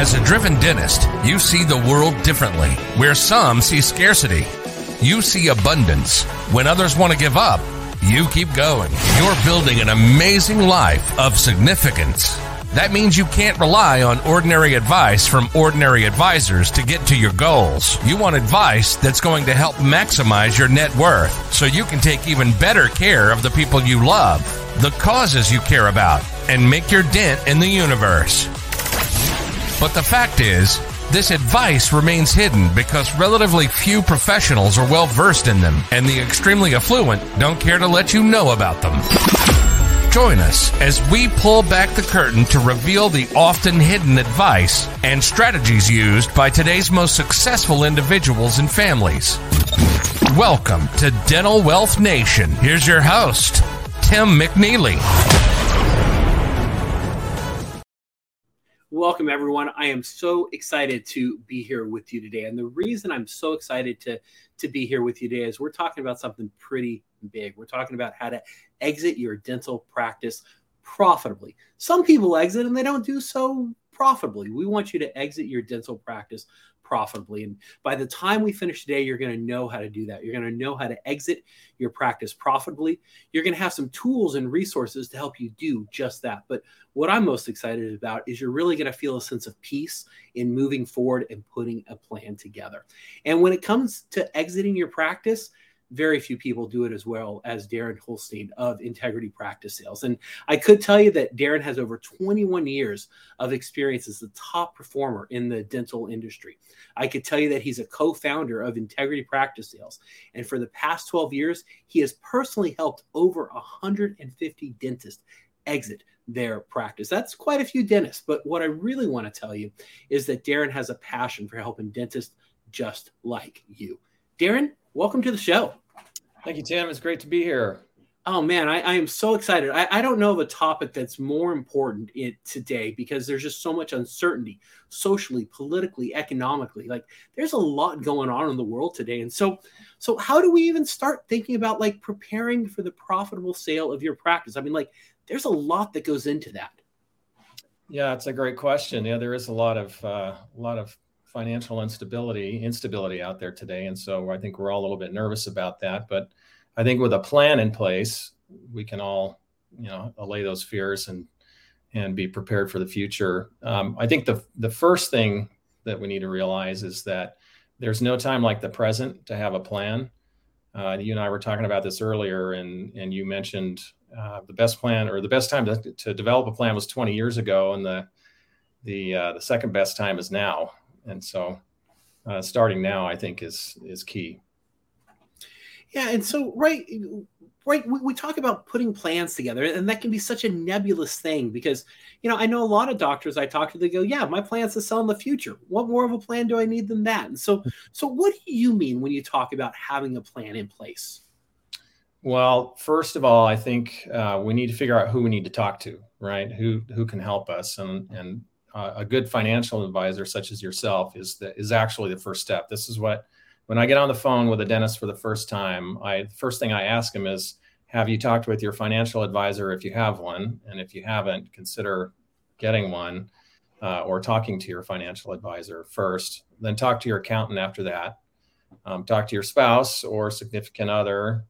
As a driven dentist, you see the world differently. Where some see scarcity, you see abundance. When others want to give up, you keep going. You're building an amazing life of significance. That means you can't rely on ordinary advice from ordinary advisors to get to your goals. You want advice that's going to help maximize your net worth so you can take even better care of the people you love, the causes you care about, and make your dent in the universe. But the fact is, this advice remains hidden because relatively few professionals are well versed in them, and the extremely affluent don't care to let you know about them. Join us as we pull back the curtain to reveal the often hidden advice and strategies used by today's most successful individuals and families. Welcome to Dental Wealth Nation. Here's your host, Tim McNeely. Welcome, everyone. I am so excited to be here with you today. And the reason I'm so excited to be here with you today is we're talking about something pretty big. We're talking about how to exit your dental practice profitably. Some people exit and they don't do so profitably. We want you to exit your dental practice profitably. And by the time we finish today, you're going to know how to do that. You're going to know how to exit your practice profitably. You're going to have some tools and resources to help you do just that. But what I'm most excited about is you're really going to feel a sense of peace in moving forward and putting a plan together. And when it comes to exiting your practice, very few people do it as well as Darren Hulstine of Integrity Practice Sales. And I could tell you that Darren has over 21 years of experience as the top performer in the dental industry. I could tell you that he's a co-founder of Integrity Practice Sales. And for the past 12 years, he has personally helped over 150 dentists exit their practice. That's quite a few dentists. But what I really want to tell you is that Darren has a passion for helping dentists just like you. Darren, welcome to the show. Thank you, Tim. It's great to be here. Oh, man, I am so excited. I don't know of a topic that's more important today because there's just so much uncertainty socially, politically, economically. Like, there's a lot going on in the world today. And so how do we even start thinking about, like, preparing for the profitable sale of your practice? I mean, like, there's a lot that goes into that. Yeah, it's a great question. Yeah, there is a lot of financial instability out there today. And so I think we're all a little bit nervous about that. But I think with a plan in place, we can all, allay those fears and be prepared for the future. I think the first thing that we need to realize is that there's no time like the present to have a plan. You and I were talking about this earlier, and you mentioned the best plan or the best time to develop a plan was 20 years ago. And the second best time is now. And so starting now, I think, is key. Yeah. And so, right. We talk about putting plans together, and that can be such a nebulous thing because, I know a lot of doctors I talk to, they go, yeah, my plan's to sell in the future. What more of a plan do I need than that? And so what do you mean when you talk about having a plan in place? Well, first of all, I think we need to figure out who we need to talk to, right? Who can help us and a good financial advisor such as yourself is actually the first step. This is what, when I get on the phone with a dentist for the first time, the first thing I ask him is, have you talked with your financial advisor if you have one? And if you haven't, consider getting one or talking to your financial advisor first, then talk to your accountant after that. Talk to your spouse or significant other.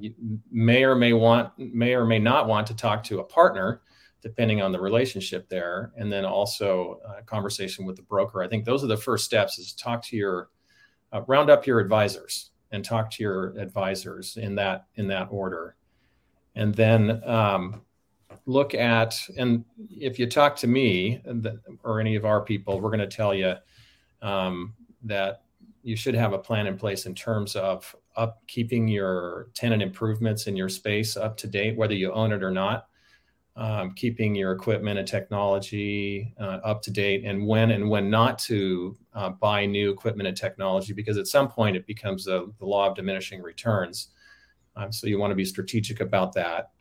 You may or may not want to talk to a partner, depending on the relationship there, and then also a conversation with the broker. I think those are the first steps, is talk to your, round up your advisors and talk to your advisors in that order. And then look at, and if you talk to me or any of our people, we're going to tell you that you should have a plan in place in terms of keeping your tenant improvements in your space up to date, whether you own it or not. Keeping your equipment and technology up to date, and when not to buy new equipment and technology, because at some point it becomes the law of diminishing returns. So you want to be strategic about that.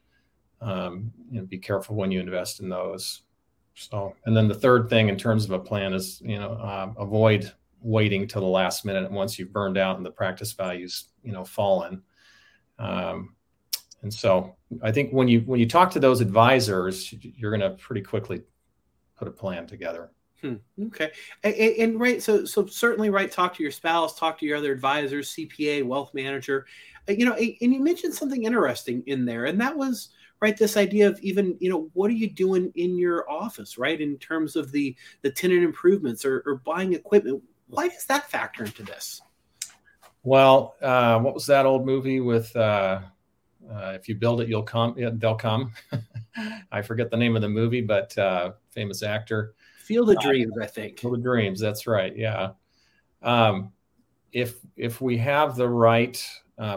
Be careful when you invest in those. So, and then the third thing in terms of a plan is, avoid waiting till the last minute once you've burned out and the practice value's, fallen. And so I think when you talk to those advisors, you're going to pretty quickly put a plan together. Okay. And right. So certainly, right. Talk to your spouse, talk to your other advisors, CPA, wealth manager, and you mentioned something interesting in there. And that was right. This idea of even, what are you doing in your office, right? In terms of the tenant improvements or buying equipment. Why does that factor into this? Well, what was that old movie with, if you build it, you'll come, they'll come. I forget the name of the movie, but famous actor. Field of Dreams, I think. Field of Dreams, that's right, yeah. If we have the right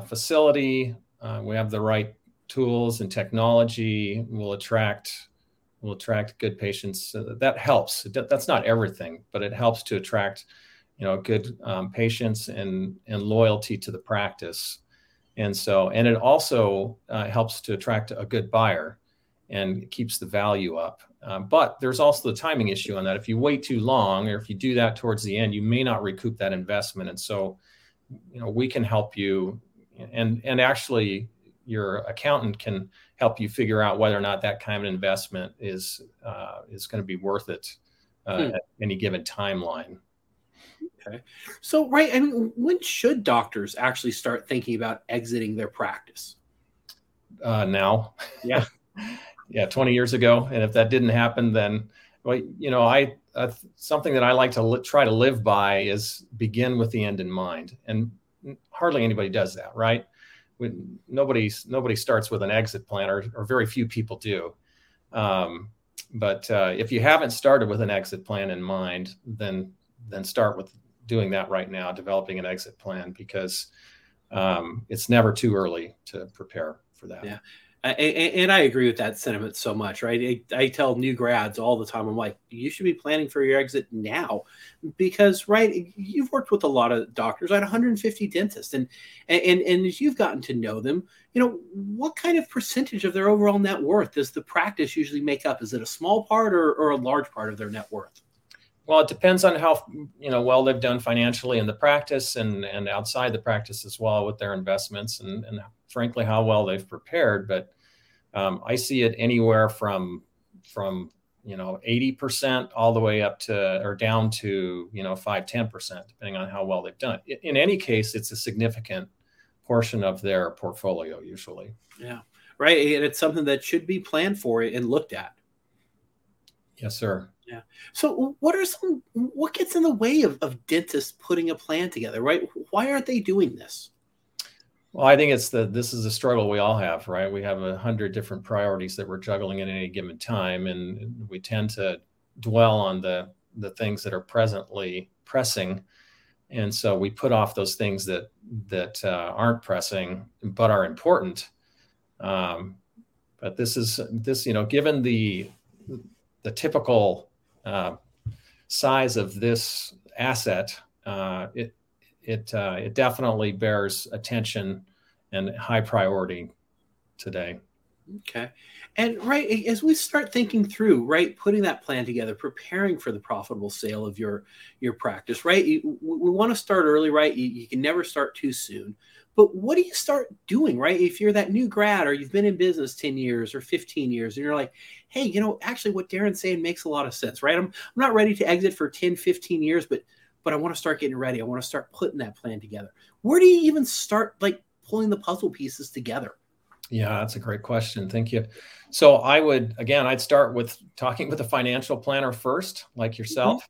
facility, we have the right tools and technology, we'll attract good patients. That helps. That's not everything, but it helps to attract, good patients and loyalty to the practice. And so, and it also helps to attract a good buyer and keeps the value up. But there's also the timing issue on that. If you wait too long, or if you do that towards the end, you may not recoup that investment. And so, we can help you, and actually your accountant can help you figure out whether or not that kind of investment is going to be worth it at any given timeline. Okay. So, right. I mean, when should doctors actually start thinking about exiting their practice? Now. Yeah. Yeah. 20 years ago. And if that didn't happen, then, well, something that I like to try to live by is begin with the end in mind. And hardly anybody does that, right? Nobody starts with an exit plan or very few people do. But if you haven't started with an exit plan in mind, then start with doing that right now, developing an exit plan, because it's never too early to prepare for that. Yeah. And I agree with that sentiment so much, right? I tell new grads all the time, I'm like, you should be planning for your exit now, because, right, you've worked with a lot of doctors. I had 150 dentists, and as you've gotten to know them, what kind of percentage of their overall net worth does the practice usually make up? Is it a small part or a large part of their net worth? Well, it depends on how well they've done financially in the practice and outside the practice as well with their investments and frankly how well they've prepared. But I see it anywhere from 80% all the way up to or down to 5-10%, depending on how well they've done. In any case, it's a significant portion of their portfolio usually. Yeah, right, and it's something that should be planned for and looked at. Yes, sir. Yeah. So what gets in the way of dentists putting a plan together, right? Why aren't they doing this? Well, I think this is a struggle we all have, right? We have 100 different priorities that we're juggling at any given time. And we tend to dwell on the things that are presently pressing. And so we put off those things that aren't pressing, but are important. But this is, given the typical size of this asset, it definitely bears attention and high priority today. Okay. And right, as we start thinking through, right, putting that plan together, preparing for the profitable sale of your practice, right? We want to start early, right? You can never start too soon. But what do you start doing, right? If you're that new grad or you've been in business 10 years or 15 years and you're like, hey, actually what Darren's saying makes a lot of sense, right? I'm not ready to exit for 10, 15 years, but I want to start getting ready. I want to start putting that plan together. Where do you even start like pulling the puzzle pieces together? Yeah, that's a great question. Thank you. So I'd start with talking with a financial planner first, like yourself,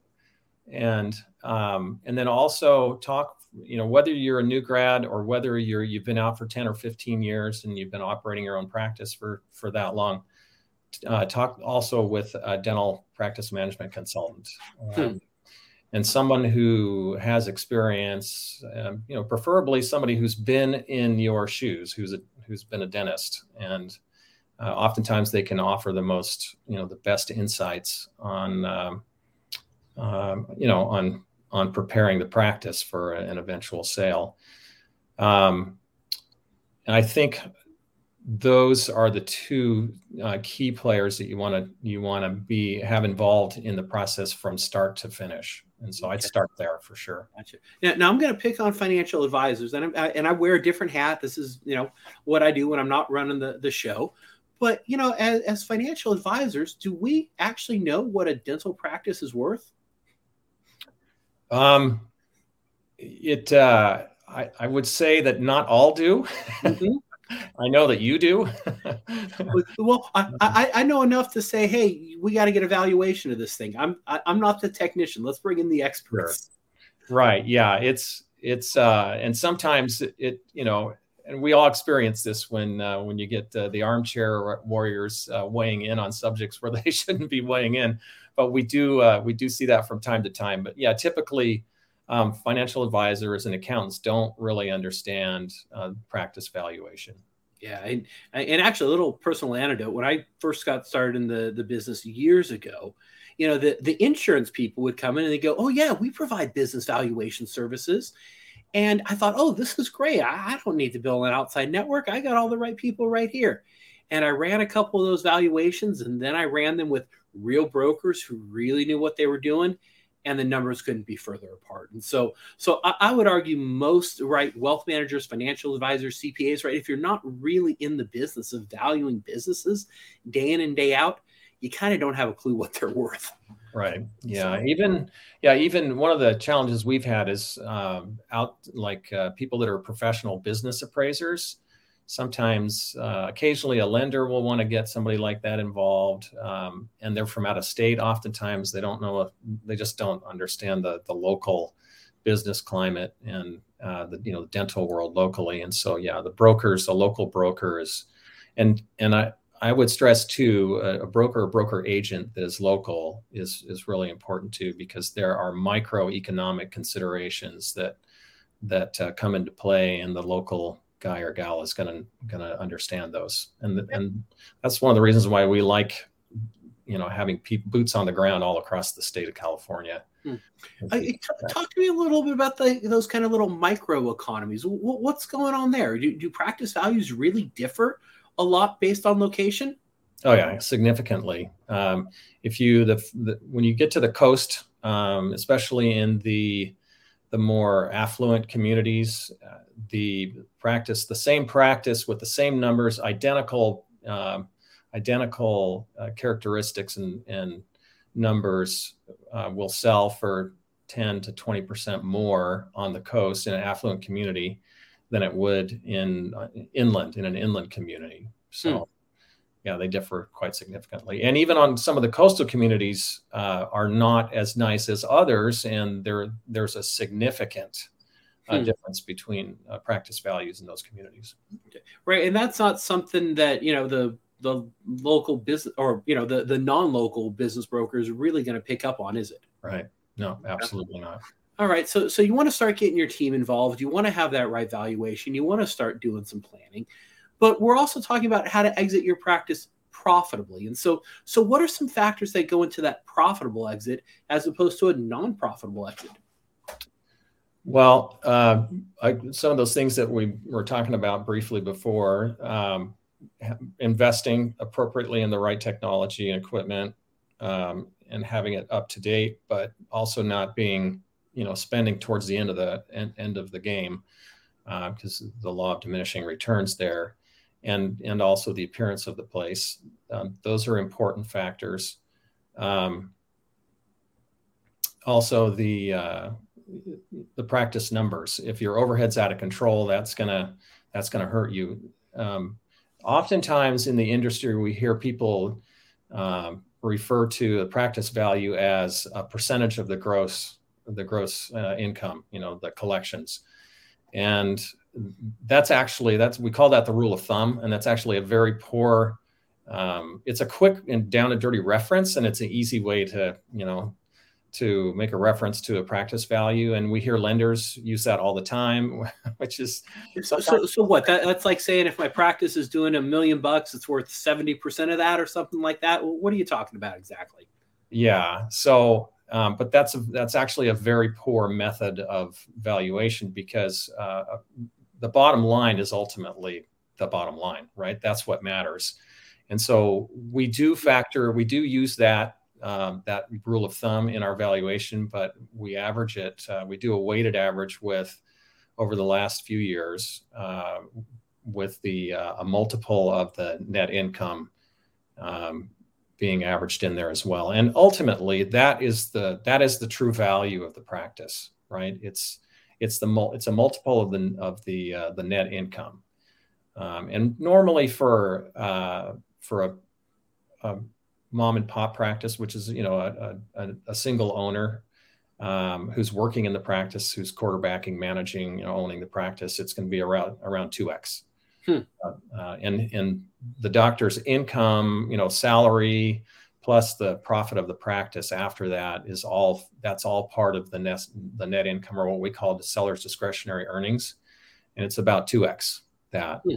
and then also talk, whether you're a new grad or whether you've been out for 10 or 15 years and you've been operating your own practice for that long, talk also with a dental practice management consultant and someone who has experience, preferably somebody who's been in your shoes, who's been a dentist, and oftentimes they can offer the most, the best insights on preparing the practice for an eventual sale. And I think those are the two key players that you want to have involved in the process from start to finish. And so I'd start there for sure. Gotcha. Now I'm going to pick on financial advisors, and I wear a different hat. This is, what I do when I'm not running the show. But, as financial advisors, do we actually know what a dental practice is worth? I would say that not all do. Mm-hmm. I know that you do. Well, I know enough to say, hey, we got to get a valuation of this thing. I'm not the technician. Let's bring in the experts. Sure. Right. Yeah. It's and sometimes it, you know, and we all experience this when you get the armchair warriors weighing in on subjects where they shouldn't be weighing in, but we do see that from time to time. But yeah, typically, financial advisors and accountants don't really understand practice valuation. Yeah. And actually a little personal anecdote. When I first got started in the business years ago, you know, the insurance people would come in and they go, oh yeah, we provide business valuation services. And I thought, oh, this is great. I don't need to build an outside network. I got all the right people right here. And I ran a couple of those valuations, and then I ran them with real brokers who really knew what they were doing. And the numbers couldn't be further apart. And so I would argue most, right, wealth managers, financial advisors, CPAs, right, if you're not really in the business of valuing businesses day in and day out, you kind of don't have a clue what they're worth. Right. Yeah. So, even one of the challenges we've had is people that are professional business appraisers. Sometimes occasionally a lender will want to get somebody like that involved, and they're from out of state. Oftentimes they don't know, they just don't understand the local business climate and the dental world locally. And so, yeah, the local broker is, and I would stress too, a broker or broker agent that is local is really important too, because there are microeconomic considerations that come into play in the local guy or gal is going to understand those. And that's one of the reasons why we like, you know, having boots on the ground all across the state of California. Hmm. Talk to me a little bit about those kind of little micro economies. What's going on there? Do practice values really differ a lot based on location? Oh yeah, significantly. When you get to the coast, especially in the more affluent communities, the same practice with the same numbers, identical characteristics and numbers will sell for 10 to 20% more on the coast in an affluent community than it would in an inland community. So yeah, they differ quite significantly. And even on some of the coastal communities are not as nice as others. And there's a significant difference between practice values in those communities. Right. And that's not something that, you know, the local business or, you know, the non-local business broker is really going to pick up on, is it? Right. No, absolutely not. All right. So you want to start getting your team involved. You want to have that right valuation. You want to start doing some planning. But we're also talking about how to exit your practice profitably. And so what are some factors that go into that profitable exit as opposed to a non-profitable exit? Well, some of those things that we were talking about briefly before, investing appropriately in the right technology and equipment, and having it up to date, but also not being, you know, spending towards the end of the game, because the law of diminishing returns there. And also the appearance of the place. Those are important factors. Also the practice numbers. If your overhead's out of control, that's gonna hurt you. Oftentimes in the industry, we hear people refer to the practice value as a percentage of the gross income. You know, the collections. And we call that the rule of thumb. And that's actually a very poor, it's a quick and down and dirty reference. And it's an easy way to, you know, to make a reference to a practice value. And we hear lenders use that all the time, which is. So what? That's like saying if my practice is doing $1 million, it's worth 70% of that or something like that. Well, what are you talking about exactly? Yeah. So, but that's actually a very poor method of valuation because, the bottom line is ultimately the bottom line, right? That's what matters. And so we do use that rule of thumb in our valuation, but we average it. We do a weighted average with over the last few years with a multiple of the net income being averaged in there as well. And ultimately, that is the true value of the practice, right? It's a multiple of the net income. And normally for a mom and pop practice, which is, a single owner, who's working in the practice, who's quarterbacking, managing, owning the practice, it's going to be around 2x. And the doctor's income, salary plus the profit of the practice after that that's all part of the net income, or what we call the seller's discretionary earnings. And it's about 2x that. Hmm.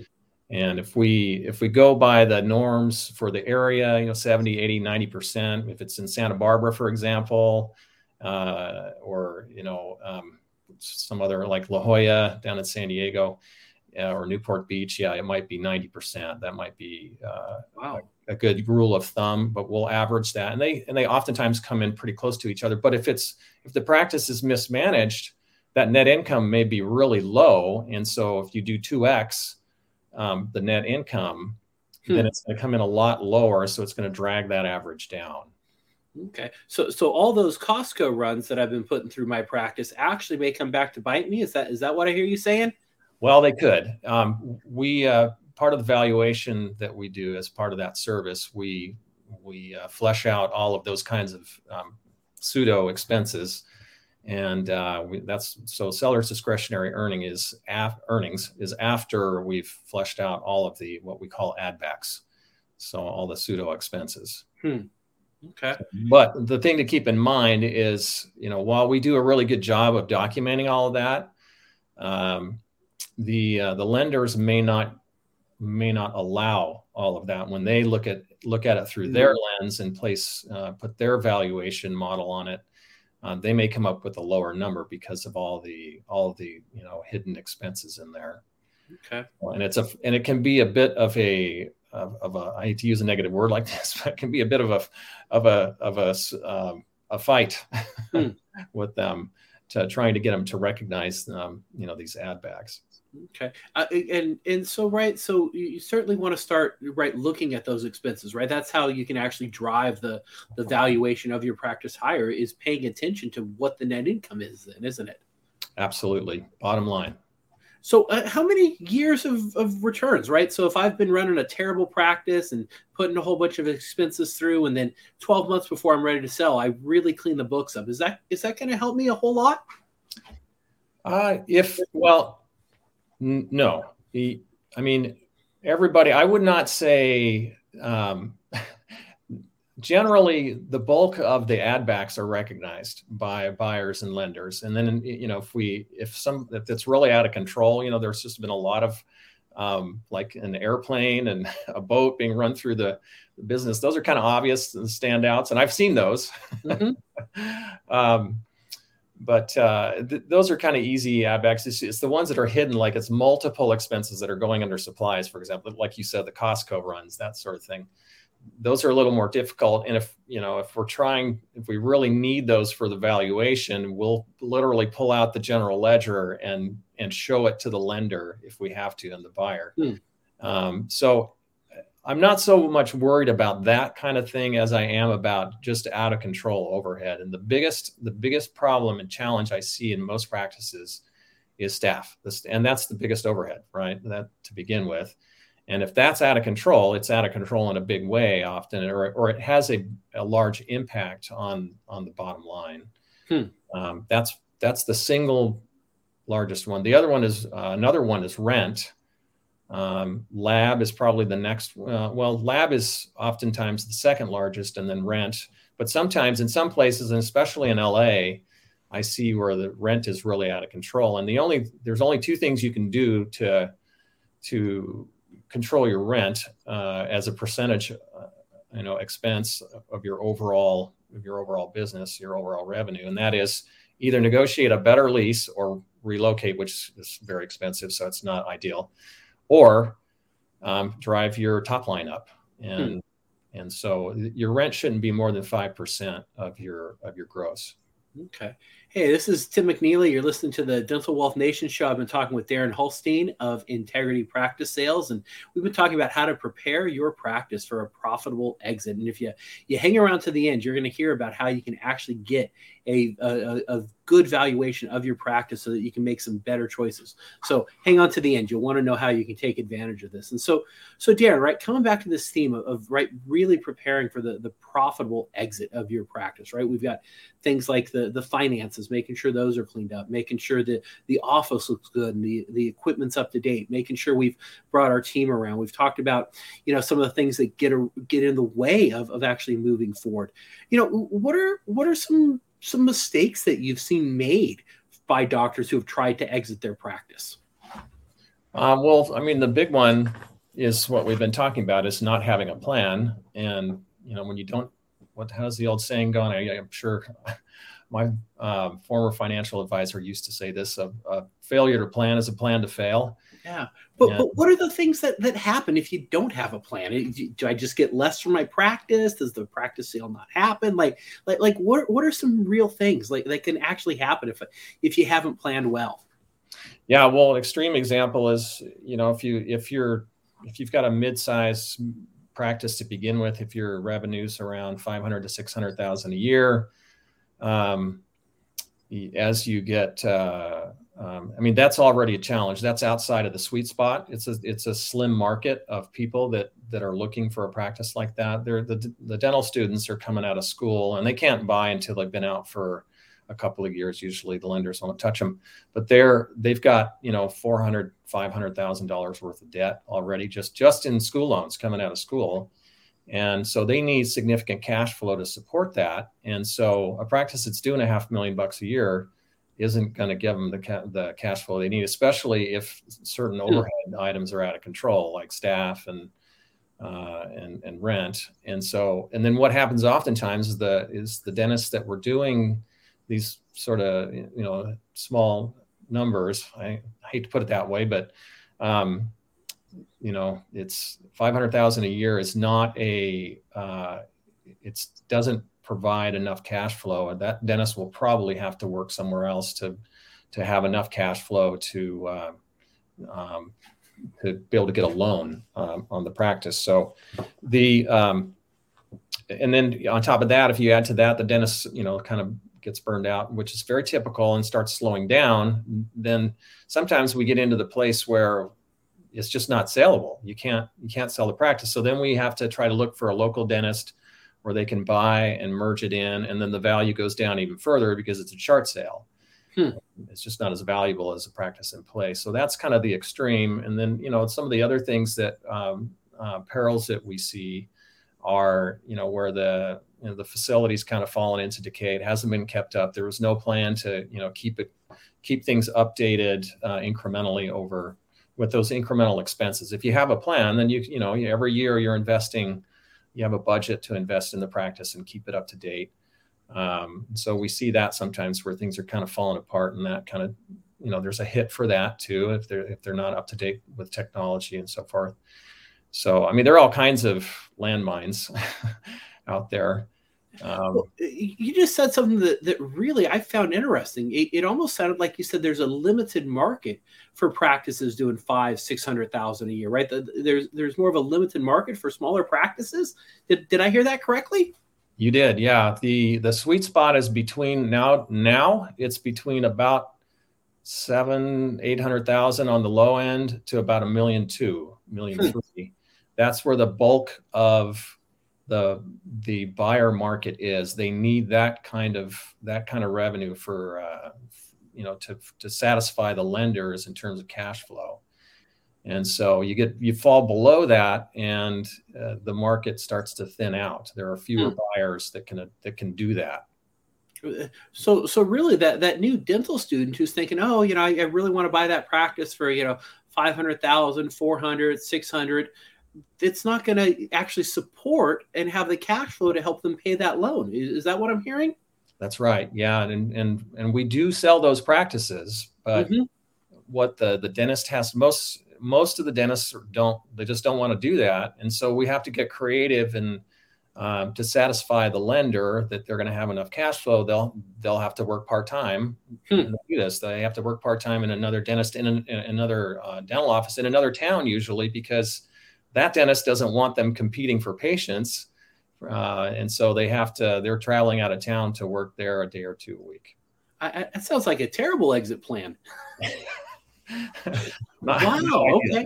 And if we go by the norms for the area, 70, 80, 90%, if it's in Santa Barbara, for example, or some other like La Jolla down in San Diego, or Newport Beach, it might be 90%. That might be a good rule of thumb, but we'll average that. And they oftentimes come in pretty close to each other. But if the practice is mismanaged, that net income may be really low. And so if you do 2x the net income, then it's going to come in a lot lower. So it's going to drag that average down. Okay. So all those Costco runs that I've been putting through my practice actually may come back to bite me. Is that what I hear you saying? Well, they could. We part of the valuation that we do as part of that service, we flesh out all of those kinds of pseudo expenses, and seller's discretionary earnings is after we've fleshed out all of the what we call add backs, so all the pseudo expenses. Okay. But the thing to keep in mind is, while we do a really good job of documenting all of that, the lenders may not allow all of that when they look at it through their lens and put their valuation model on it. They may come up with a lower number because of all the hidden expenses in there. Okay, and it can be a bit of a I hate to use a negative word like this, but it can be a bit of a fight with them to trying to get them to recognize these add backs. Okay. So you certainly want to start looking at those expenses, right? That's how you can actually drive the valuation of your practice higher, is paying attention to what the net income is then, isn't it? Absolutely. Bottom line. So how many years of returns, right? So if I've been running a terrible practice and putting a whole bunch of expenses through, and then 12 months before I'm ready to sell, I really clean the books up. Is that going to help me a whole lot? No, I mean, everybody, I would not say, generally the bulk of the add backs are recognized by buyers and lenders. And then, if it's really out of control, there's just been a lot of, like an airplane and a boat being run through the business. Those are kind of obvious and standouts. And I've seen those, But those are kind of easy add backs. It's the ones that are hidden, like it's multiple expenses that are going under supplies, for example, like you said, the Costco runs, that sort of thing. Those are a little more difficult. And if we really need those for the valuation, we'll literally pull out the general ledger and show it to the lender if we have to, and the buyer. So I'm not so much worried about that kind of thing as I am about just out of control overhead. And the biggest problem and challenge I see in most practices is staff. And that's the biggest overhead, right? That to begin with. And if that's out of control, it's out of control in a big way often, or it has a large impact on the bottom line. That's the single largest one. The other one is rent. Lab is probably the next. Lab is oftentimes the second largest, and then rent. But sometimes in some places, and especially in LA, I see where the rent is really out of control. And there's only two things you can do to control your rent as a percentage, expense of your overall business, your overall revenue, and that is either negotiate a better lease or relocate, which is very expensive, so it's not ideal. Or drive your top line up, and so your rent shouldn't be more than 5% of your gross. Okay, Hey, this is Tim McNeely. You're listening to the Dental Wealth Nation Show. I've been talking with Darren Hulstine of Integrity Practice Sales, and we've been talking about how to prepare your practice for a profitable exit. And if you hang around to the end, you're going to hear about how you can actually get a good valuation of your practice so that you can make some better choices. So hang on to the end. You'll want to know how you can take advantage of this. And so Darren, right, coming back to this theme of right, really preparing for the profitable exit of your practice, right? We've got things like the finances, making sure those are cleaned up, making sure that the office looks good and the equipment's up to date, making sure we've brought our team around. We've talked about, some of the things that get in the way of actually moving forward. What are some mistakes that you've seen made by doctors who have tried to exit their practice? The big one is what we've been talking about is not having a plan. And, when you don't, how's the old saying going? I'm sure my former financial advisor used to say this, a failure to plan is a plan to fail. Yeah. But what are the things that happen if you don't have a plan? Do I just get less from my practice? Does the practice sale not happen? Like what are some real things that can actually happen if you haven't planned well? Yeah, well, an extreme example is, if you've got a mid-size practice to begin with, if your revenue's around $500,000 to $600,000 a year, as you get that's already a challenge. That's outside of the sweet spot. It's a slim market of people that are looking for a practice like that. The dental students are coming out of school and they can't buy until they've been out for a couple of years. Usually the lenders won't touch them, but they've got, $400,000, $500,000 worth of debt already just in school loans coming out of school. And so they need significant cash flow to support that. And so a practice that's $2.5 million a year isn't going to give them the cash flow they need, especially if certain overhead items are out of control, like staff and rent. And so, and then what happens oftentimes is the dentists that were doing these sort of, small numbers. I hate to put it that way, but, it's $500,000 a year is not it doesn't provide enough cash flow, and that dentist will probably have to work somewhere else to have enough cash flow to be able to get a loan on the practice. So and then on top of that, if you add to that, the dentist, kind of gets burned out, which is very typical, and starts slowing down. Then sometimes we get into the place where it's just not saleable. You can't sell the practice. So then we have to try to look for a local dentist where they can buy and merge it in. And then the value goes down even further because it's a chart sale. It's just not as valuable as a practice in place. So that's kind of the extreme. And then, some of the other things that perils that we see are, where the facility's kind of fallen into decay. It hasn't been kept up. There was no plan to, keep things updated incrementally over with those incremental expenses. If you have a plan, then you every year you're investing, you have a budget to invest in the practice and keep it up to date. So we see that sometimes where things are kind of falling apart, and that kind of, there's a hit for that too, if they're not up to date with technology and so forth. So, there are all kinds of landmines out there. You just said something that really I found interesting. It almost sounded like you said there's a limited market for practices doing $500,000 to $600,000 a year, right? There's more of a limited market for smaller practices. Did I hear that correctly? You did, yeah. The sweet spot is between now it's between about $700,000 to $800,000 on the low end to about $1.2 million, $1.3 million. That's where the bulk of the buyer market is. They need that kind of revenue for to satisfy the lenders in terms of cash flow. And so you fall below that, and the market starts to thin out. There are fewer buyers that can do that. So really, that new dental student who's thinking, I really want to buy that practice for $500,000, $400,000, $600,000. It's not going to actually support and have the cash flow to help them pay that loan. Is that what I'm hearing? That's right. Yeah. And we do sell those practices, but what the dentist has, most of the dentists don't want to do that. And so we have to get creative and to satisfy the lender that they're going to have enough cash flow, they'll have to work part-time. They have to work part-time in another dentist, in another dental office in another town, usually, because that dentist doesn't want them competing for patients. And so they're traveling out of town to work there a day or two a week. That sounds like a terrible exit plan. Wow. Okay.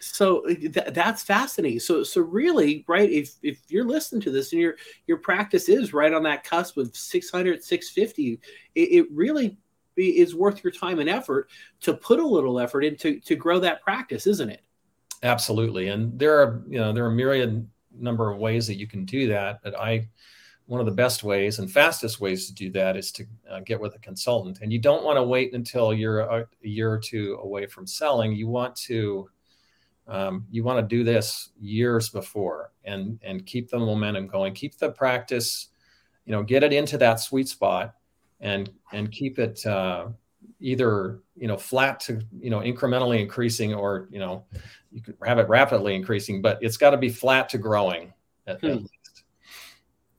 So that's fascinating. So really, right, if you're listening to this and your practice is right on that cusp of 600, 650, it really is worth your time and effort to put a little effort into to grow that practice, isn't it? Absolutely. And there are a myriad number of ways that you can do that, but one of the best ways and fastest ways to do that is to get with a consultant. And you don't want to wait until you're a year or two away from selling. You want to do this years before and keep the momentum going, keep the practice, get it into that sweet spot and keep it either, flat to, incrementally increasing, or, you can have it rapidly increasing, but it's got to be flat to growing at least.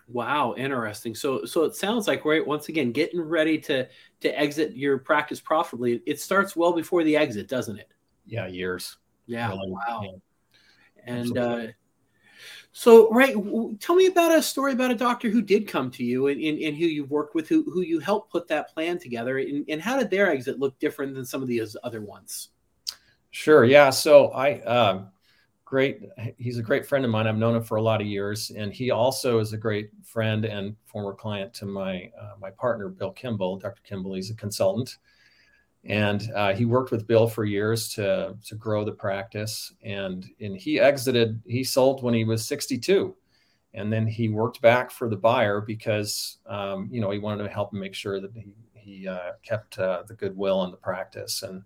Wow, interesting. So it sounds like, right, once again, getting ready to exit your practice profitably, it starts well before the exit, doesn't it? Yeah, years. Yeah, really, wow. Yeah. And so, right, tell me about a story about a doctor who did come to you and who you've worked with, who you helped put that plan together, and how did their exit look different than some of these other ones? Sure, yeah. So he's a great friend of mine. I've known him for a lot of years, and he also is a great friend and former client to my my partner, Bill Kimball. Dr. Kimball, he's a consultant, and he worked with Bill for years to grow the practice. And he sold when he was 62, and then he worked back for the buyer because he wanted to help him make sure that he kept the goodwill in the practice. And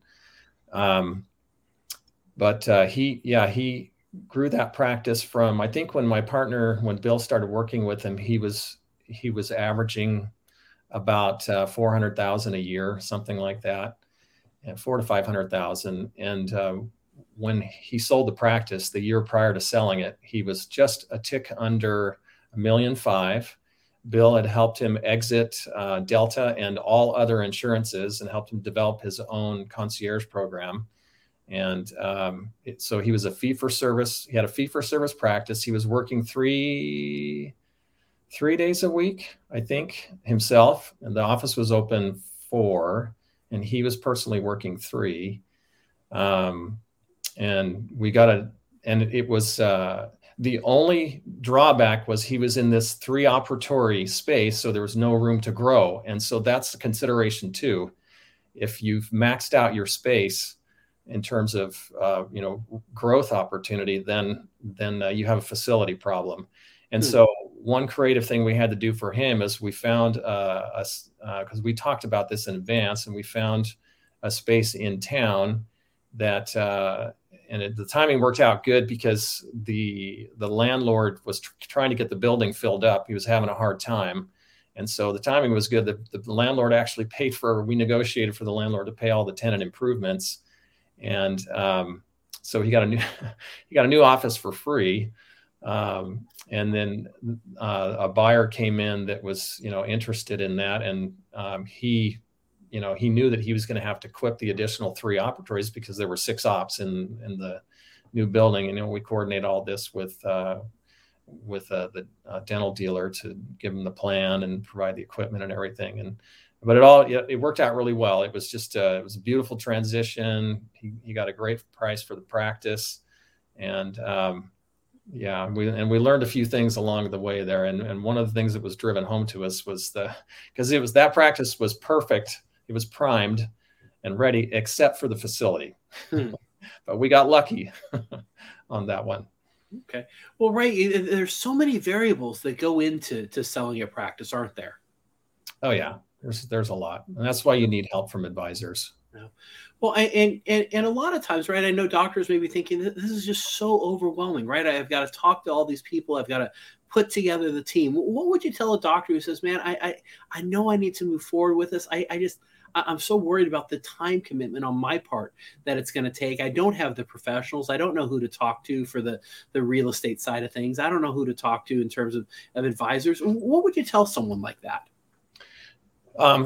he grew that practice from, I think when Bill started working with him, he was averaging about $400,000 a year, something like that, and $400,000 to $500,000. And when he sold the practice the year prior to selling it, he was just a tick under $1.5 million. Bill had helped him exit Delta and all other insurances and helped him develop his own concierge program. And so he was a fee-for-service. He had a fee-for-service practice. He was working three days a week, I think, himself. And the office was open 4, and he was personally working 3. The only drawback was he was in this 3 operatory space, so there was no room to grow. And so that's the consideration too. If you've maxed out your space in terms of growth opportunity, then you have a facility problem. And so one creative thing we had to do for him is we found because we talked about this in advance, and we found a space in town that the timing worked out good because the landlord was trying to get the building filled up. He was having a hard time. And so the timing was good. The landlord actually we negotiated for the landlord to pay all the tenant improvements. And so he got a new office for free, and then a buyer came in that was interested in that, and he knew that he was going to have to equip the additional 3 operatories because there were 6 ops in the new building. And we coordinate all this with the dental dealer to give him the plan and provide the equipment and everything. But it worked out really well. It was just a beautiful transition. He got a great price for the practice, and we learned a few things along the way there. And one of the things that was driven home to us was because it was that practice was perfect. It was primed and ready, except for the facility. But we got lucky on that one. Okay. Well, right. There's so many variables that go into selling a practice, aren't there? Oh yeah. There's a lot, and that's why you need help from advisors. Yeah. Well, and a lot of times, right, I know doctors may be thinking, this is just so overwhelming, right? I've got to talk to all these people. I've got to put together the team. What would you tell a doctor who says, man, I know I need to move forward with this. I just I'm so worried about the time commitment on my part that it's going to take. I don't have the professionals. I don't know who to talk to for the real estate side of things. I don't know who to talk to in terms of advisors. What would you tell someone like that?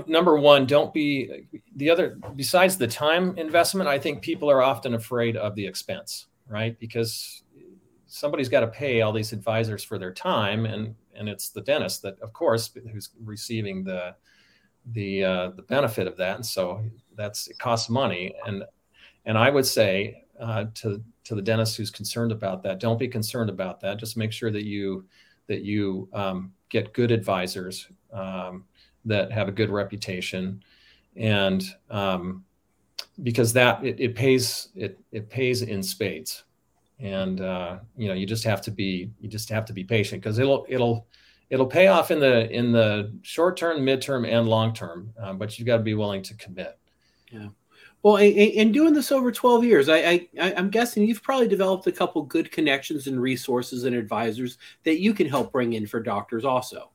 Number one, don't be the other, besides the time investment, I think people are often afraid of the expense, right? Because somebody's got to pay all these advisors for their time. And it's the dentist that, of course, who's receiving the benefit of that. And so it costs money. And I would say to the dentist who's concerned about that, don't be concerned about that. Just make sure that you get good advisors that have a good reputation. And because that it pays in spades. And you just have to be patient, because it'll pay off in the short term, midterm, and long term. But you've got to be willing to commit. Yeah. Well, and doing this over 12 years, I'm guessing you've probably developed a couple good connections and resources and advisors that you can help bring in for doctors also.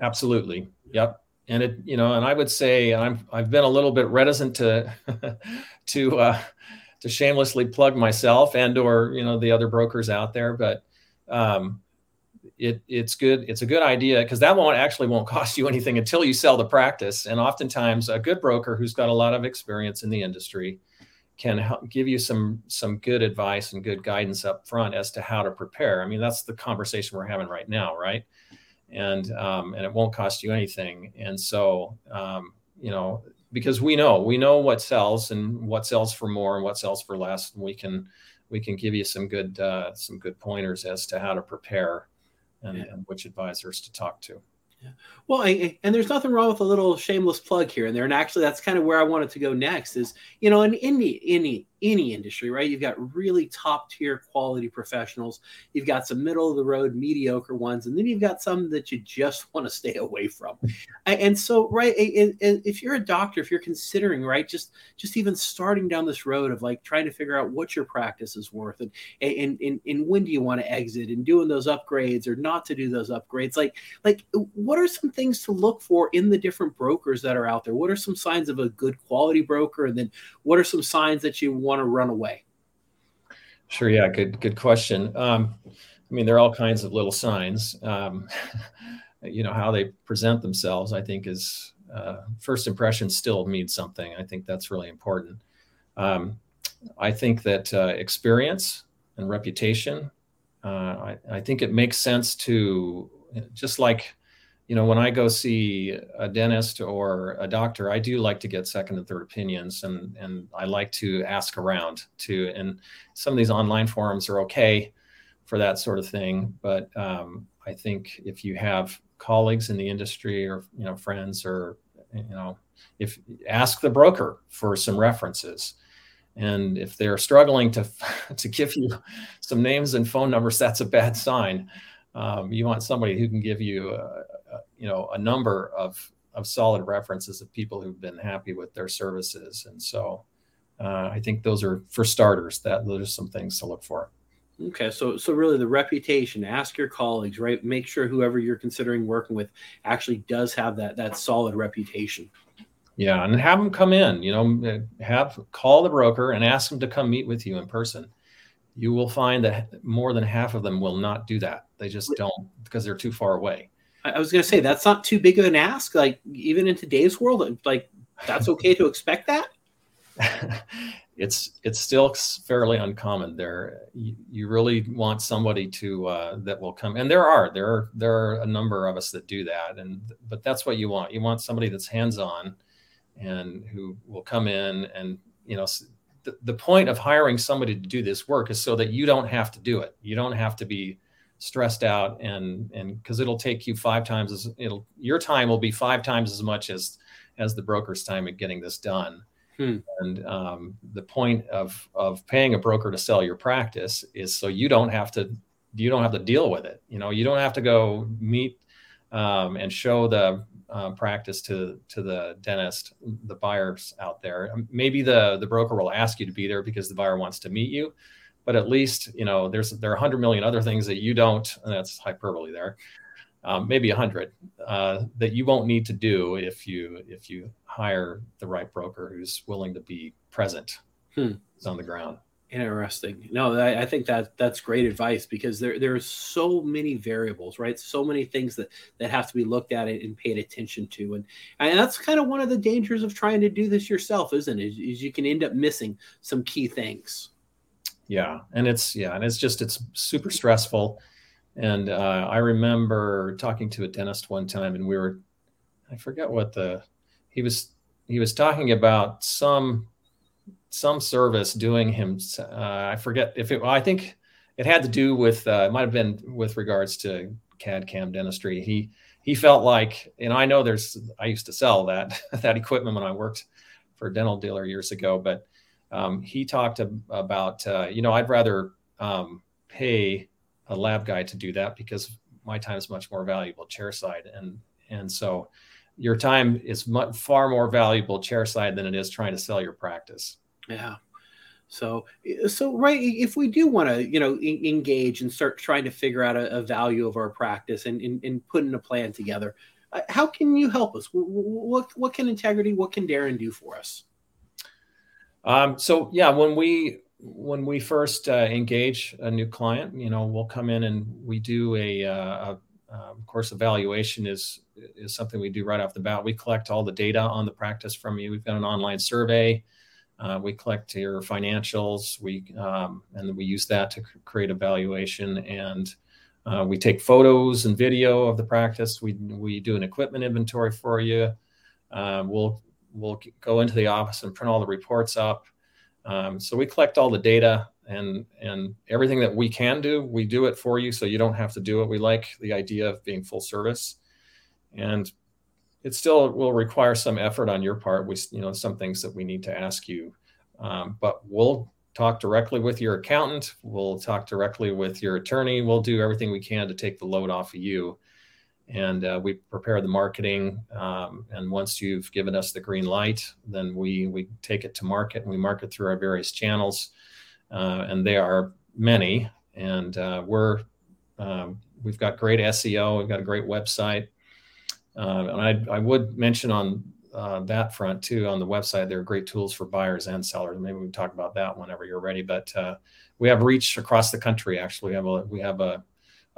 Absolutely. Yep. And I would say I've been a little bit reticent to shamelessly plug myself and the other brokers out there, but it's good. It's a good idea, because that won't cost you anything until you sell the practice. And oftentimes a good broker who's got a lot of experience in the industry can help give you some good advice and good guidance up front as to how to prepare. I mean, that's the conversation we're having right now, right? And it won't cost you anything. And so, because we know what sells and what sells for more and what sells for less. And we can give you some good pointers as to how to prepare and which advisors to talk to. Yeah. Well, and there's nothing wrong with a little shameless plug here and there. And actually, that's kind of where I wanted to go next is, in any industry, right? You've got really top tier quality professionals. You've got some middle of the road, mediocre ones. And then you've got some that you just want to stay away from. And so, right, if you're a doctor, if you're considering, right, just even starting down this road of like trying to figure out what your practice is worth and when do you want to exit and doing those upgrades or not to do those upgrades, like what are some things to look for in the different brokers that are out there? What are some signs of a good quality broker? And then what are some signs that you want to run away? Sure. Yeah. Good question. There are all kinds of little signs. How they present themselves, I think, is first impression still means something. I think that's really important. I think that experience and reputation, I think it makes sense to just like, when I go see a dentist or a doctor, I do like to get second and third opinions, and I like to ask around too. And some of these online forums are okay for that sort of thing. But I think if you have colleagues in the industry or, friends or, if ask the broker for some references. And if they're struggling to give you some names and phone numbers, that's a bad sign. You want somebody who can give you a number of solid references of people who've been happy with their services. And so I think those are, for starters, those are some things to look for. Okay. So really the reputation, ask your colleagues, right? Make sure whoever you're considering working with actually does have that solid reputation. Yeah. And have them come in, call the broker and ask them to come meet with you in person. You will find that more than half of them will not do that. They just don't, because they're too far away. I was going to say, that's not too big of an ask. Like, even in today's world, like, that's okay to expect that. It's still fairly uncommon there. You really want somebody to, that will come. And there are a number of us that do that. But that's what you want. You want somebody that's hands-on and who will come in and, the point of hiring somebody to do this work is so that you don't have to do it. You don't have to be stressed out and because it'll take you your time will be 5 times as much as the broker's time at getting this done. And the point of paying a broker to sell your practice is so you don't have to deal with it. You don't have to go meet and show the practice to the dentist, the buyers out there. Maybe the broker will ask you to be there because the buyer wants to meet you, but at least there are 100 million other things that you don't. And that's hyperbole there. maybe 100 that you won't need to do if you hire the right broker who's willing to be present, who's on the ground. Interesting. No, I think that's great advice, because there are so many variables, right? So many things that have to be looked at and paid attention to. And that's kind of one of the dangers of trying to do this yourself, isn't it? Is you can end up missing some key things. Yeah. And it's super stressful. And I remember talking to a dentist one time, and I forget what he was talking about some service doing him. I forget if it, I think it had to do with, it might've been with regards to CAD CAM dentistry. He felt like, and I know I used to sell that equipment when I worked for a dental dealer years ago, but he talked about, I'd rather pay a lab guy to do that because my time is much more valuable chairside. And so your time is far more valuable chairside than it is trying to sell your practice. Yeah. So right, if we do want to, engage and start trying to figure out a value of our practice and putting a plan together, how can you help us? What can Integrity, what can Darren do for us? When we first engage a new client, we'll come in and we do of course, evaluation is something we do right off the bat. We collect all the data on the practice from you. We've got an online survey. We collect your financials, and we use that to create a valuation. And we take photos and video of the practice. We do an equipment inventory for you. We'll go into the office and print all the reports up. So we collect all the data, and everything that we can do, we do it for you, so you don't have to do it. We like the idea of being full service, and it still will require some effort on your part. We, some things that we need to ask you, but we'll talk directly with your accountant. We'll talk directly with your attorney. We'll do everything we can to take the load off of you. And we prepare the marketing. And once you've given us the green light, then we take it to market, and we market through our various channels. And there are many, and we've got great SEO. We've got a great website. And I would mention on that front too, on the website, there are great tools for buyers and sellers. Maybe we can talk about that whenever you're ready, but we have reach across the country. Actually, we have a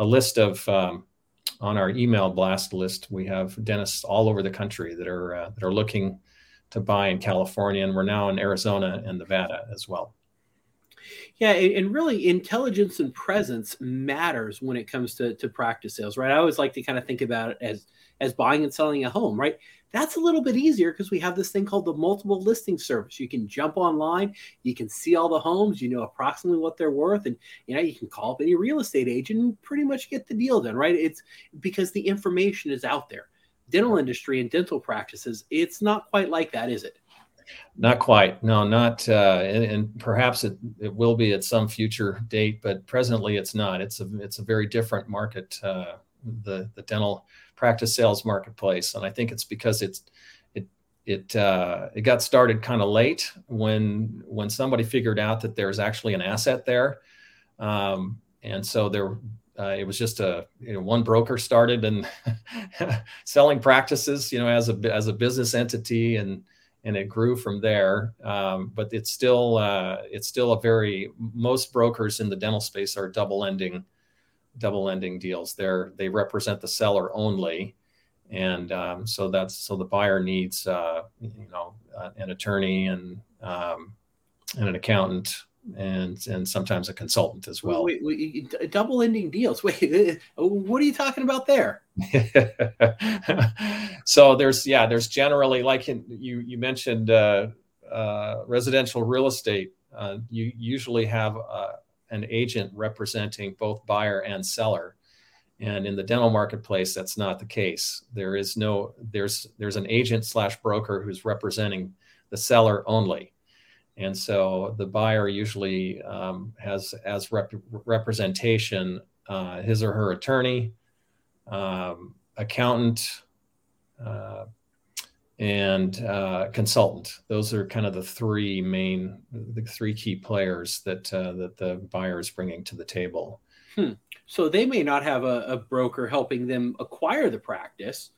list of, on our email blast list, we have dentists all over the country that are looking to buy in California. And we're now in Arizona and Nevada as well. Yeah, and really, intelligence and presence matters when it comes to practice sales, right? I always like to kind of think about it as buying and selling a home, right? That's a little bit easier because we have this thing called the multiple listing service. You can jump online, you can see all the homes, approximately what they're worth, and you can call up any real estate agent and pretty much get the deal done, right? It's because the information is out there. Dental industry and dental practices, it's not quite like that, is it? Not quite. No, not. And perhaps it will be at some future date, but presently it's not. It's a very different market, the dental practice sales marketplace. And I think it's because it got started kind of late when somebody figured out that there's actually an asset there. And so there, it was just one broker started and selling practices, as a business entity, and it grew from there. But it's still most brokers in the dental space are double ending deals. They represent the seller only. And so the buyer needs, an attorney and an accountant and sometimes a consultant as well. Wait, double ending deals. Wait, what are you talking about there? So there's generally, like you mentioned, residential real estate. You usually have an agent representing both buyer and seller, and in the dental marketplace, that's not the case. There's an agent / broker who's representing the seller only, and so the buyer usually has as representation his or her attorney, accountant, and consultant. Those are kind of the three key players that the buyer is bringing to the table. So they may not have a broker helping them acquire the practice.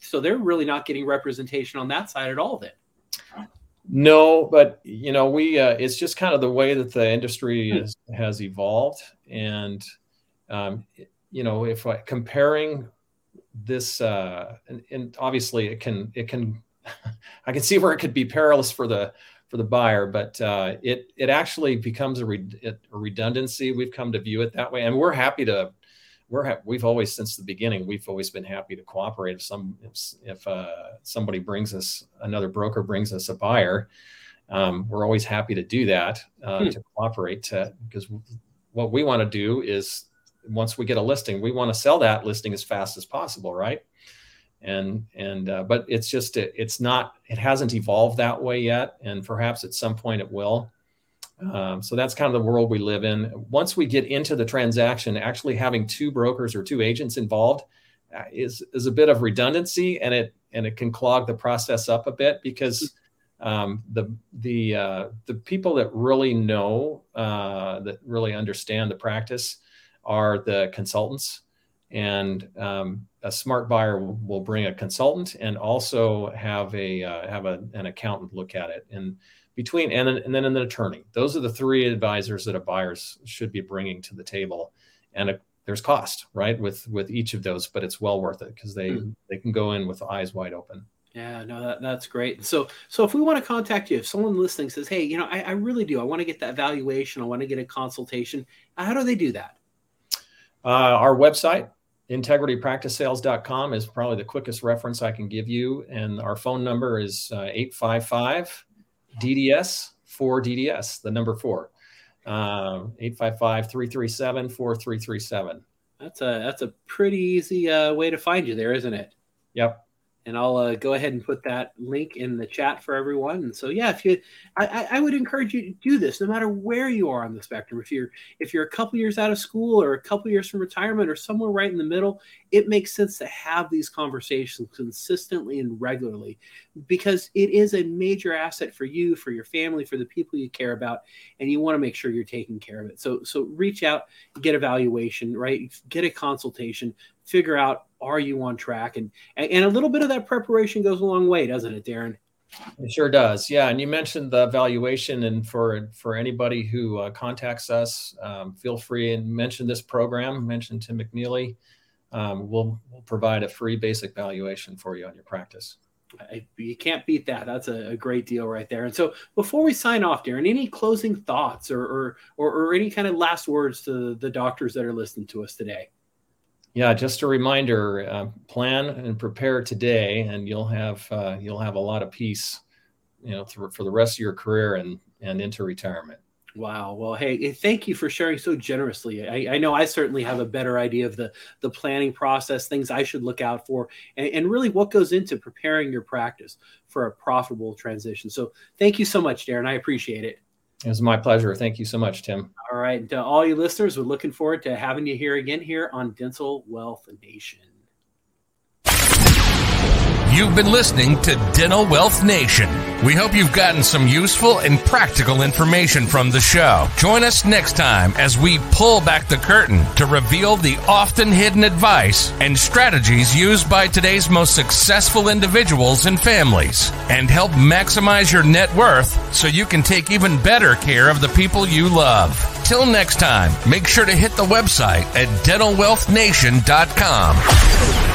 So they're really not getting representation on that side at all then. No, but you know, it's just kind of the way that the industry has evolved. And, you know, if I comparing this, and obviously I can see where it could be perilous for the buyer, but it actually becomes a redundancy. We've come to view it that way. And we're happy to, we've always, since the beginning, we've always been happy to cooperate. If somebody another broker brings us a buyer, we're always happy to do that, to cooperate, because what we want to do is once we get a listing, we want to sell that listing as fast as possible. Right. And but it's just, it hasn't evolved that way yet. And perhaps at some point it will. So that's kind of the world we live in. Once we get into the transaction, actually having two brokers or two agents involved is a bit of redundancy, and it can clog the process up a bit, because the people that really know, that really understand the practice are the consultants. And a smart buyer will bring a consultant and also have an accountant look at it. And between and then an attorney. Those are the three advisors that a buyer should be bringing to the table, and there's cost, right, with each of those, but it's well worth it because they can go in with eyes wide open. Yeah, no, that's great. So if we want to contact you, if someone listening says, "Hey, you know, I really do, I want to get that valuation, I want to get a consultation," how do they do that? Our website, integritypracticesales.com, is probably the quickest reference I can give you, and our phone number is 855. DDS 4, the number 4, 855-337-4337. That's a pretty easy way to find you there, isn't it? Yep. And I'll go ahead and put that link in the chat for everyone. And so, yeah, I would encourage you to do this, no matter where you are on the spectrum. If you're a couple years out of school or a couple years from retirement or somewhere right in the middle, it makes sense to have these conversations consistently and regularly, because it is a major asset for you, for your family, for the people you care about, and you want to make sure you're taking care of it. So reach out, get a valuation, right? Get a consultation. Figure out, are you on track? And a little bit of that preparation goes a long way, doesn't it, Darren? It sure does. Yeah. And you mentioned the valuation, and for anybody who contacts us, feel free and mention this program, mention Tim McNeely. We'll provide a free basic valuation for you on your practice. You can't beat that. That's a great deal right there. And so before we sign off, Darren, any closing thoughts or any kind of last words to the doctors that are listening to us today? Yeah, just a reminder: plan and prepare today, and you'll have a lot of peace, you know, for the rest of your career and into retirement. Wow. Well, hey, thank you for sharing so generously. I know I certainly have a better idea of the planning process, things I should look out for, and really what goes into preparing your practice for a profitable transition. So, thank you so much, Darren. I appreciate it. It was my pleasure. Thank you so much, Tim. All right. And to all you listeners, we're looking forward to having you here again here on Dental Wealth Nation. You've been listening to Dental Wealth Nation. We hope you've gotten some useful and practical information from the show. Join us next time as we pull back the curtain to reveal the often hidden advice and strategies used by today's most successful individuals and families, and help maximize your net worth so you can take even better care of the people you love. Till next time, make sure to hit the website at dentalwealthnation.com.